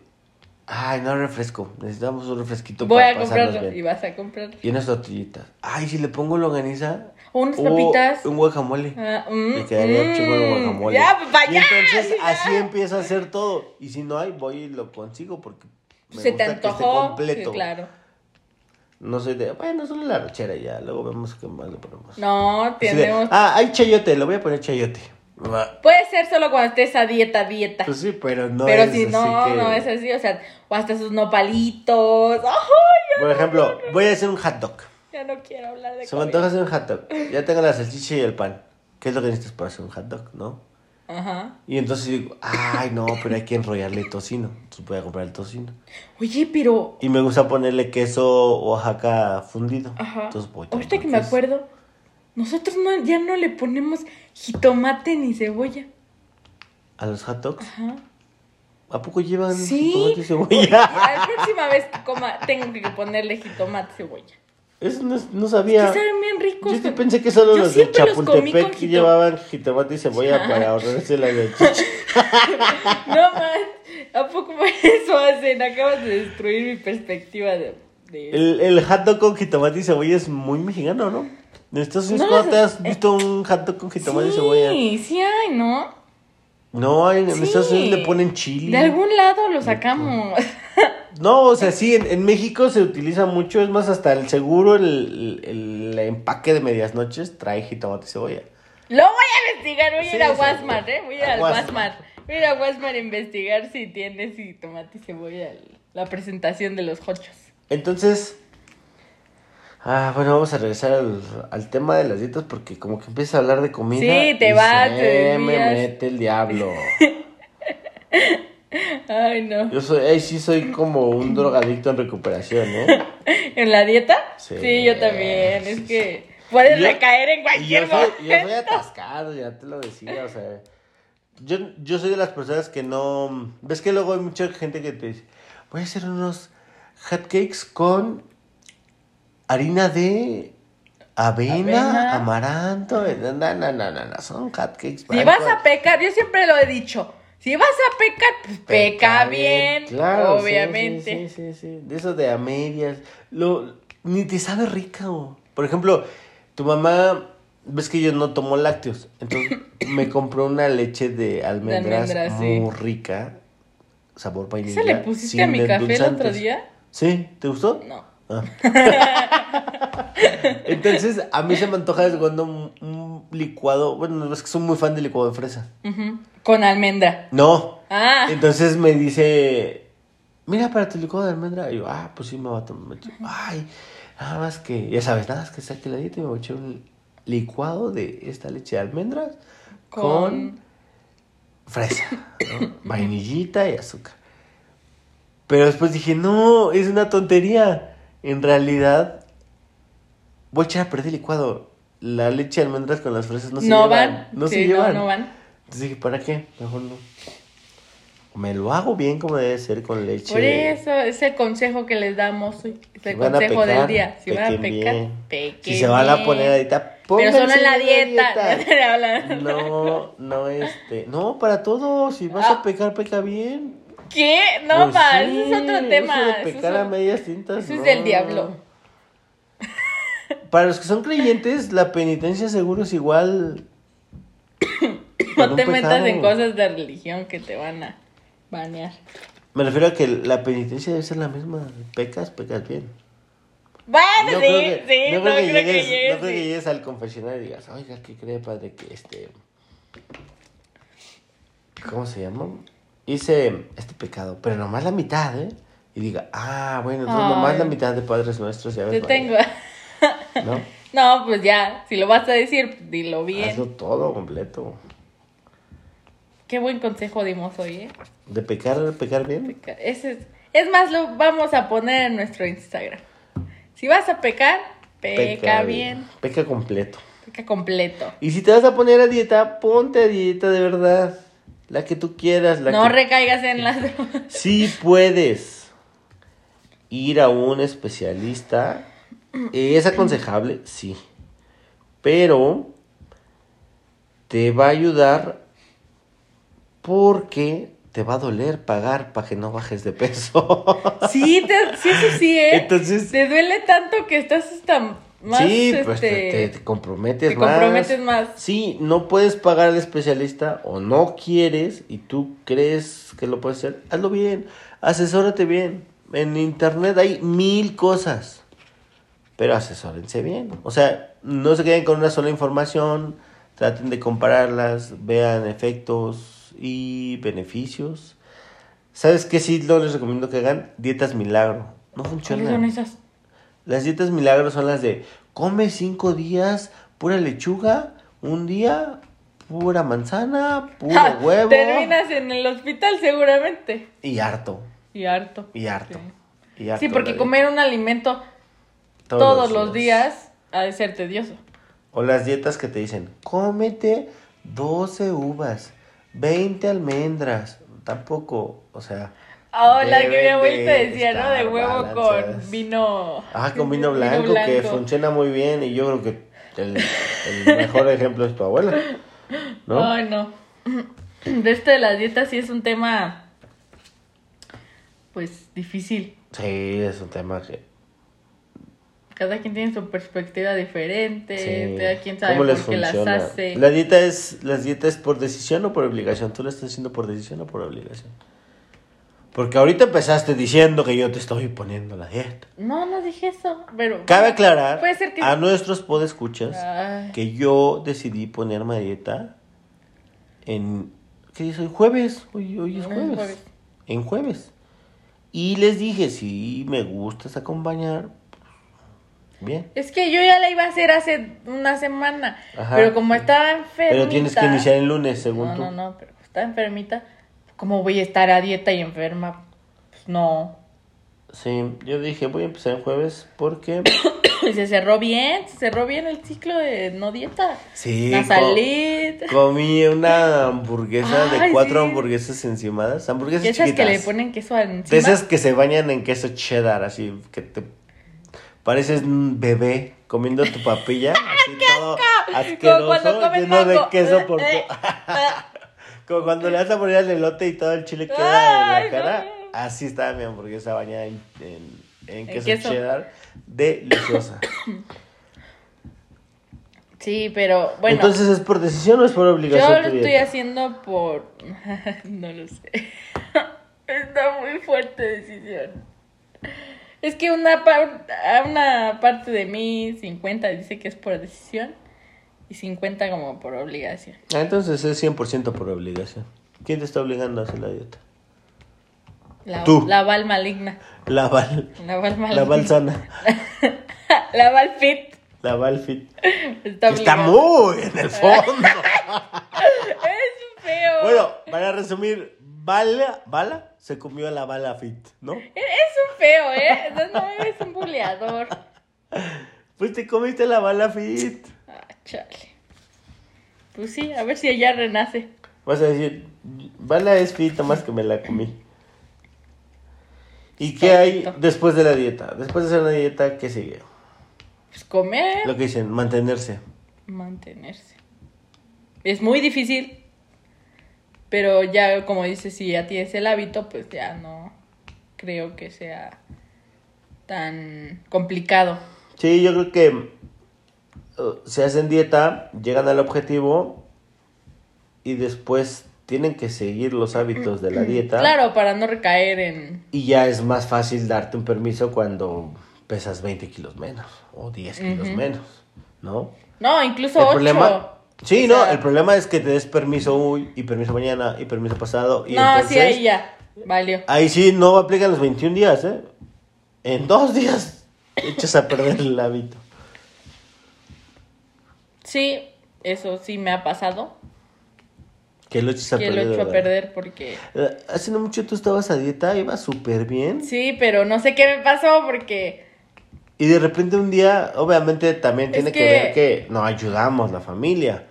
Ay, no, refresco. Necesitamos un refresquito. Voy para a comprarlo. Bien. Y vas a comprarlo. Y unas tortillitas. Ay, si le pongo longaniza. Unas papitas. Un guacamole. Me quedaría chido el guacamole. Ya, papá, ya. Y entonces ya. Así empiezo a hacer todo. Y si no hay, voy y lo consigo porque me gusta te antojó, que esté completo. Sí, claro. No soy de, bueno, solo la arrachera y ya. Luego vemos qué más le ponemos. No, tenemos. Hay chayote. Le voy a poner chayote. Puede ser solo cuando estés a dieta. Pues sí, pero no. Pero es si no, así que... no es así, o sea, o hasta sus nopalitos. ¡Oh, por ejemplo, voy a hacer un hot dog! Ya no quiero hablar de comida. Se me antoja hacer un hot dog. Ya tengo la salchicha y el pan. ¿Qué es lo que necesitas para hacer un hot dog, no? Ajá. Y entonces digo, ay, no, pero hay que enrollarle tocino. Entonces voy a comprar el tocino. Oye, pero... Y me gusta ponerle queso Oaxaca fundido. Ajá. Entonces voy a comprar queso. Ahorita que me acuerdo... Nosotros ya no le ponemos jitomate ni cebolla. ¿A los hot dogs? Ajá. ¿A poco llevan jitomate y cebolla? La próxima vez que coma tengo que ponerle jitomate y cebolla. Eso no sabía. Es que saben bien ricos. Yo pensé que solo los de Chapultepec llevaban jitomate y cebolla para ahorrarse la leche. No más. ¿A poco eso hacen? Acabas de destruir mi perspectiva de... El hot dog con jitomate y cebolla es muy mexicano, ¿no? ¿En Estados Unidos no te has visto un hot dog con jitomate y cebolla? Sí hay, ¿no? No, en Estados Unidos le ponen chili. De algún lado lo sacamos. No, o sea, sí, en México se utiliza mucho. Es más, hasta el empaque de medianoches trae jitomate y cebolla. Lo voy a investigar, voy a ir a Wasmar, ¿eh? Voy a ir al Wasmar. Voy a ir a Wasmar a investigar si tiene jitomate y cebolla la presentación de los hochos. Entonces... bueno, vamos a regresar al tema de las dietas porque como que empiezas a hablar de comida. Sí, te vas. Me mete el diablo. Ay, no. Yo soy como un drogadicto en recuperación, ¿no? ¿En la dieta? Sí, yo también. Es que puedes recaer en cualquier momento. Yo soy atascado, ya te lo decía, o sea. Yo soy de las personas que no... ¿Ves que luego hay mucha gente que te dice, voy a hacer unos hotcakes con... harina de avena, amaranto, no, son hotcakes. Si vas a pecar, yo siempre lo he dicho, si vas a pecar, pues peca bien, claro, obviamente. Sí, de eso de a medias, ni te sabe rica, o. Por ejemplo, tu mamá, ves que yo no tomo lácteos, entonces me compró una leche de almendras, muy rica, sabor vainilla. ¿Esa le pusiste a mi café el otro día? Sí, ¿te gustó? No. Entonces a mí se me antoja desgondar un licuado. Bueno, es que soy muy fan del licuado de fresa con almendra. No. Entonces me dice, mira, para tu licuado de almendra. Y yo, pues sí me va a tomar. Ay, nada más que, ya sabes, nada más que saque la dieta y me voy a echar un licuado de esta leche de almendras con fresa, ¿no? Vainillita y azúcar. Pero después dije, no, es una tontería. En realidad, voy a echar a perder el licuado. La leche de almendras con las fresas no se llevan. Entonces dije, ¿para qué? Mejor no. Me lo hago bien como debe ser con leche. Por eso, es el consejo que les damos hoy. Es el consejo del día. Si van a pecar, pequen. Si se van a poner a dieta, pónganse. Pero solo en la dieta. No, para todo. Si vas a pecar, peca bien. ¿Qué? No, pa, sí, ese es otro tema. Eso de pecar a medias tintas, eso es del diablo. Para los que son creyentes, la penitencia seguro es igual. No te metas en cosas de religión que te van a banear. Me refiero a que la penitencia debe ser la misma. Pecas bien. Bueno, no creo que llegues al confesionario y digas, oiga, ¿qué cree, padre, que ¿cómo se llama? Hice este pecado, pero nomás la mitad, ¿eh? Y diga, bueno, entonces nomás la mitad de Padres Nuestros, ya ves. Te tengo. ¿No? No, pues ya, si lo vas a decir, dilo bien. Hazlo todo completo. Qué buen consejo dimos hoy, ¿eh? De pecar bien. Pecar. Ese es Es más, lo vamos a poner en nuestro Instagram. Si vas a pecar, peca bien. Peca completo. Peca completo. Y si te vas a poner a dieta, ponte a dieta de verdad. La que tú quieras. No recaigas en las drogas. Sí puedes ir a un especialista. Es aconsejable, sí. Pero te va a ayudar porque te va a doler pagar para que no bajes de peso. Sí, sí, eso sí, ¿eh? Entonces, te duele tanto que estás hasta más... Sí, pues te comprometes más. Te comprometes más. Sí, no puedes pagar al especialista o no quieres y tú crees que lo puedes hacer. Hazlo bien, asesórate bien. En internet hay 1000 cosas. Pero asesórense bien. O sea, no se queden con una sola información. Traten de compararlas. Vean efectos y beneficios. ¿Sabes qué? Sí, no les recomiendo que hagan dietas milagro. No funcionan. ¿Cuáles son esas? Las dietas milagro son las de... Come 5 días pura lechuga. Un día pura manzana. Puro huevo. Terminas en el hospital seguramente. Y harto. Y harto. Y harto. Sí, y harto, sí, porque comer un alimento... Todos los días ha de ser tedioso. O las dietas que te dicen, cómete 12 uvas, 20 almendras. Tampoco, o sea... Oh, la que mi abuelita decía, ¿no? De huevo balanzadas. Con vino... Ah, con vino blanco, que funciona muy bien. Y yo creo que el mejor ejemplo es tu abuela, ¿no? Ay, no. De esto de las dietas sí es un tema, pues, difícil. Sí, es un tema que... Cada quien tiene su perspectiva diferente, sí. Cada quien sabe por qué las hace. La dieta es, ¿las dietas por decisión o por obligación? ¿Tú la estás haciendo por decisión o por obligación? Porque ahorita empezaste diciendo que yo te estoy poniendo la dieta. No, no dije eso, pero... Cabe aclarar puede ser que... a nuestros podescuchas que yo decidí ponerme a dieta en... ¿Qué dice? Hoy es jueves. En jueves. Y les dije, si me gustas acompañar... Bien. Es que yo ya la iba a hacer hace una semana. Ajá. Pero como estaba enfermita. Pero tienes que iniciar el lunes, según tú. No, pero estaba enfermita. ¿Cómo voy a estar a dieta y enferma? Pues no. Sí, yo dije, voy a empezar el jueves porque... se cerró bien el ciclo de no dieta. Sí. La salid. Comí una hamburguesa de 4 hamburguesas encimadas. Hamburguesas chiquitas. Esas que le ponen queso encima. De esas que se bañan en queso cheddar, así que te... Pareces un bebé comiendo tu papilla. Así todo asqueroso, lleno de queso por tu... Como cuando le vas a poner el elote y todo el chile queda en la cara. Así estaba mi hamburguesa bañada en queso cheddar. Deliciosa. Sí, pero bueno. Entonces, ¿es por decisión o es por obligación? Yo lo estoy haciendo por... No lo sé. Está muy fuerte decisión. Es que una parte de mí, 50, dice que es por decisión y 50 como por obligación. Ah, entonces es 100% por obligación. ¿Quién te está obligando a hacer la dieta? Tú. La Val maligna. La Val sana. La Val fit. La Val fit. Está muy en el fondo. Es feo. Bueno, para resumir... Bala se comió a la Bala fit, ¿no? Es un feo, ¿eh? No, es un buleador. Pues te comiste la Bala fit. Ah, chale. Pues sí, a ver si ella renace. Vas a decir, Bala es fit, más que me la comí. ¿Y qué hay después de la dieta? Después de hacer la dieta, ¿qué sigue? Pues comer. Lo que dicen, mantenerse. Mantenerse. Es muy difícil. Pero ya, como dices, si ya tienes el hábito, pues ya no creo que sea tan complicado. Sí, yo creo que se hacen dieta, llegan al objetivo y después tienen que seguir los hábitos de la dieta. Claro, para no recaer en... Y ya es más fácil darte un permiso cuando pesas 20 kilos menos o 10 kilos menos, ¿no? No, incluso 8. Problema... Sí, o sea, el problema es que te des permiso hoy y permiso mañana y permiso pasado. Y no, entonces, sí, ahí ya, valió. Ahí sí no aplican los 21 días, ¿eh? En 2 días echas a perder el hábito. Sí, eso sí me ha pasado. Que lo eches a perder. Que lo echo a perder porque... Hace no mucho tú estabas a dieta, ibas súper bien. Sí, pero no sé qué me pasó porque... Y de repente un día, obviamente también tiene que ver que no ayudamos la familia,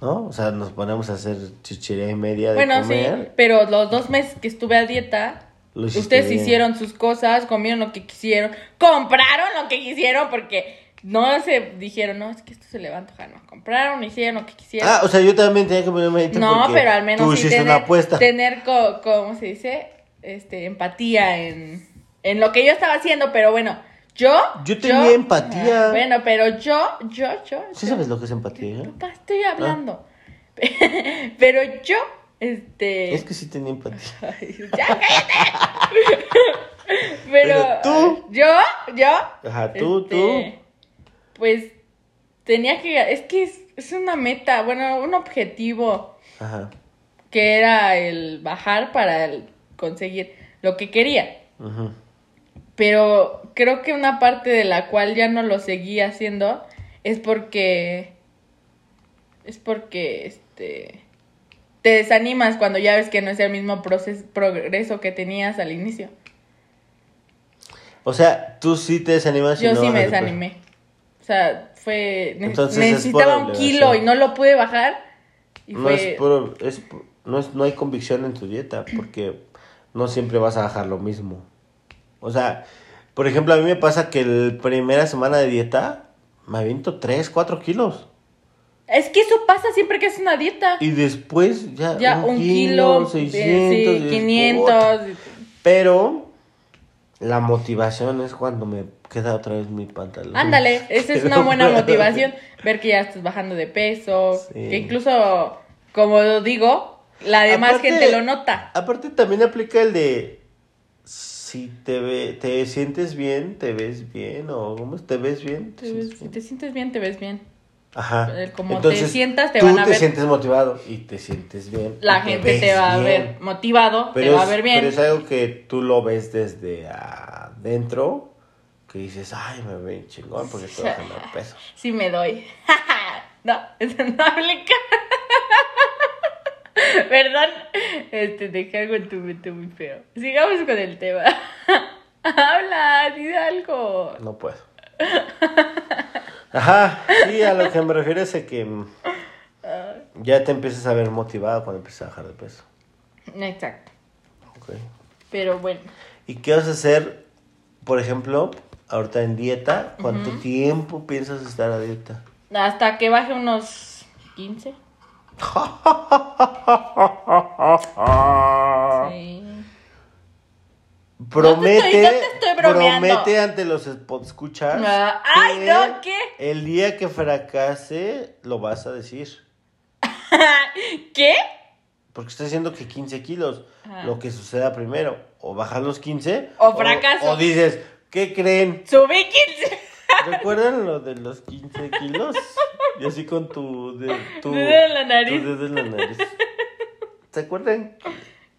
¿no? O sea, nos ponemos a hacer chuchería y media de comer. Bueno, sí, pero los 2 meses que estuve a dieta... Ustedes hicieron sus cosas, comieron lo que quisieron, compraron lo que quisieron porque... No se dijeron, no, es que esto se le va a antojar, no. Compraron, hicieron lo que quisieron. Ah, o sea, yo también tenía que ponerme ahí. No, pero al menos tú sí tener, una apuesta. Tener, ¿cómo se dice? Empatía en lo que yo estaba haciendo, pero bueno, yo tenía empatía. Bueno, pero yo. ¿Sí sabes lo que es empatía? ¿Eh? Estoy hablando. Ah. Pero yo, Es que sí tenía empatía. ¡Ya cállate! pero tú. Yo. Ajá, tú. Pues tenía que... Es que es una meta, bueno, un objetivo. Ajá. Que era el bajar para conseguir lo que quería. Ajá. Pero creo que una parte de la cual ya no lo seguí haciendo es porque... te desanimas cuando ya ves que no es el mismo progreso que tenías al inicio. O sea, tú sí te desanimas. Yo sí me desanimé. O sea, entonces necesitaba un kilo y no lo pude bajar. Y no, no hay convicción en tu dieta porque no siempre vas a bajar lo mismo. O sea, por ejemplo, a mí me pasa que la primera semana de dieta me aviento 3-4 kilos. Es que eso pasa siempre que es una dieta. Y después ya un kilo, 600, sí, 500. Pero... La motivación es cuando me queda otra vez mi pantalón. Ándale, esa es una buena motivación. Ver que ya estás bajando de peso. Sí. Que incluso, como digo, la demás gente lo nota. Aparte también aplica el de... Si te sientes bien, te ves bien. O ¿cómo es? ¿Te ves bien? Si te sientes bien, te ves bien. Ajá. Como entonces, te sientas, te van a ver. Tú te sientes motivado y te sientes bien. La gente te va a ver motivado, te va a ver bien. Pero es algo que tú lo ves desde adentro, que dices, ay, me ve chingón porque estoy bajando peso. Sí me doy. No, eso no aplica. Perdón, dejé algo en tu mente muy feo. Sigamos con el tema. Habla, di algo. No puedo. Ajá, sí, a lo que me refiero es a que ya te empiezas a ver motivado cuando empiezas a bajar de peso. Exacto. Okay. Pero bueno. ¿Y qué vas a hacer, por ejemplo, ahorita en dieta? ¿Cuánto tiempo piensas estar a dieta? Hasta que baje unos 15. Sí. Promete ante los escuchas. Ay, no, ¿qué? El día que fracase lo vas a decir. ¿Qué? Porque está diciendo que 15 kilos. Ajá. Lo que suceda primero, o bajas los 15 o fracaso. O dices, ¿qué creen? Subí 15. ¿Recuerdan lo de los 15 kilos? Y así con tu dedo en la nariz. ¿Se acuerdan?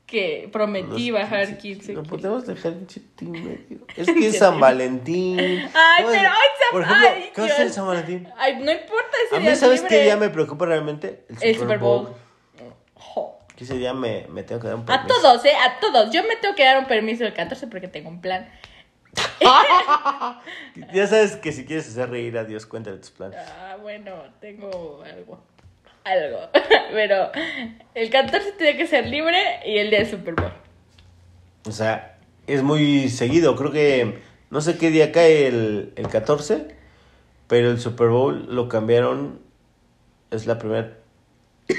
Que prometí bajar 15 kilos. No podemos dejar un chiste y medio. Es que es San Valentín. Ay, pero hoy por ejemplo, ¿qué va a ser San Valentín? Ay, no importa ese día. A mí, día ¿sabes qué ya me preocupa realmente? El Super Bowl. Que ese día me tengo que dar un permiso. A todos, a todos. Yo me tengo que dar un permiso el 14 porque tengo un plan. Ya sabes que si quieres hacer reír a Dios, cuéntale tus planes. Ah, bueno, tengo algo, pero el 14 tiene que ser libre y el día del Super Bowl. O sea, es muy seguido, creo que no sé qué día cae el 14, pero el Super Bowl lo cambiaron, es la primera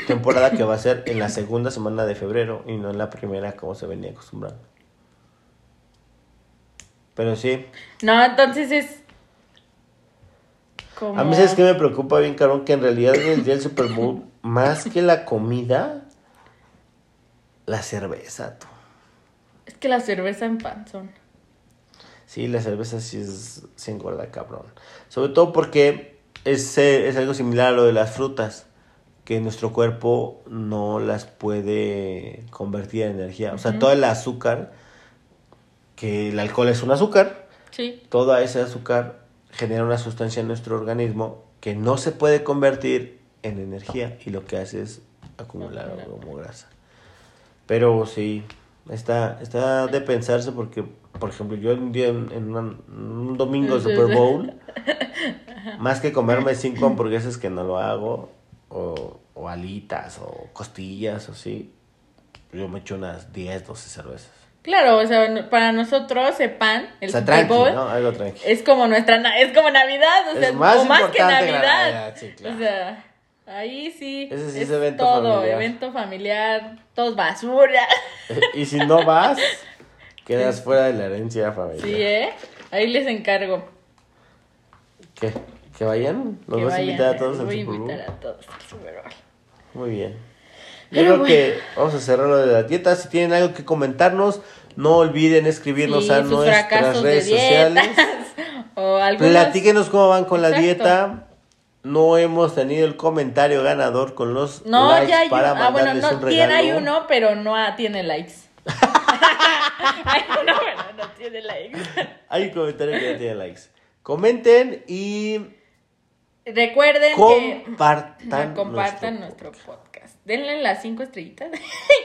temporada que va a ser en la segunda semana de febrero y no en la primera como se venía acostumbrando. Pero sí. No, entonces es... Como... A mí es que me preocupa bien, cabrón, que en realidad en el día del Super Bowl, más que la comida, la cerveza, tú. Es que la cerveza en panzón. Sí, la cerveza sí engorda, cabrón. Sobre todo porque es algo similar a lo de las frutas, que nuestro cuerpo no las puede convertir en energía. O sea, todo el azúcar, que el alcohol es un azúcar, sí. Todo ese azúcar genera una sustancia en nuestro organismo que no se puede convertir en energía y lo que hace es acumulado como grasa. Pero sí, está de pensarse porque, por ejemplo, yo un día en un domingo de Super Bowl, más que comerme 5 hamburguesas, que no lo hago, o alitas, o costillas, o así, yo me echo unas 10, 12 cervezas. Claro, o sea, para nosotros el pan, el Super Bowl, ¿no? Algo tranqui. Es como Navidad, o sea, más que Navidad. Navidad, sí, claro. O sea, ahí sí. Ese sí es evento todo, familiar. Evento familiar, todo basura. Y si no vas, quedas fuera de la herencia familiar. Sí, ahí les encargo. ¿Qué? ¿Que vayan? ¿Los vas a invitar a todos al Super Bowl? Voy a invitar a todos al Super Bowl. Muy bien. Yo creo que vamos a cerrar lo de la dieta. Si tienen algo que comentarnos, no olviden escribirnos a nuestras redes sociales. O algunos... Platíquenos cómo van con la dieta. No hemos tenido el comentario ganador con los likes ya para mandarles un regalo. Hay uno, pero no tiene likes. Hay uno, pero no tiene likes. Hay un comentario que no tiene likes. Comenten y... Recuerden que compartan nuestro podcast. Denle las 5 estrellitas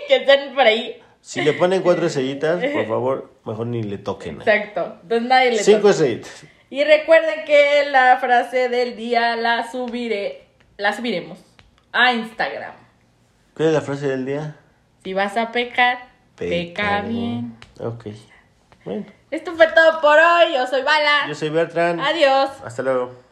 que están por ahí. Si le ponen 4 estrellitas, por favor, mejor ni le toquen. Exacto. Entonces nadie le toque. 5 estrellitas. Y recuerden que la frase del día la subiremos a Instagram. ¿Cuál es la frase del día? Si vas a pecar, peca bien. Ok. Bueno. Esto fue todo por hoy. Yo soy Bala. Yo soy Bertrand. Adiós. Hasta luego.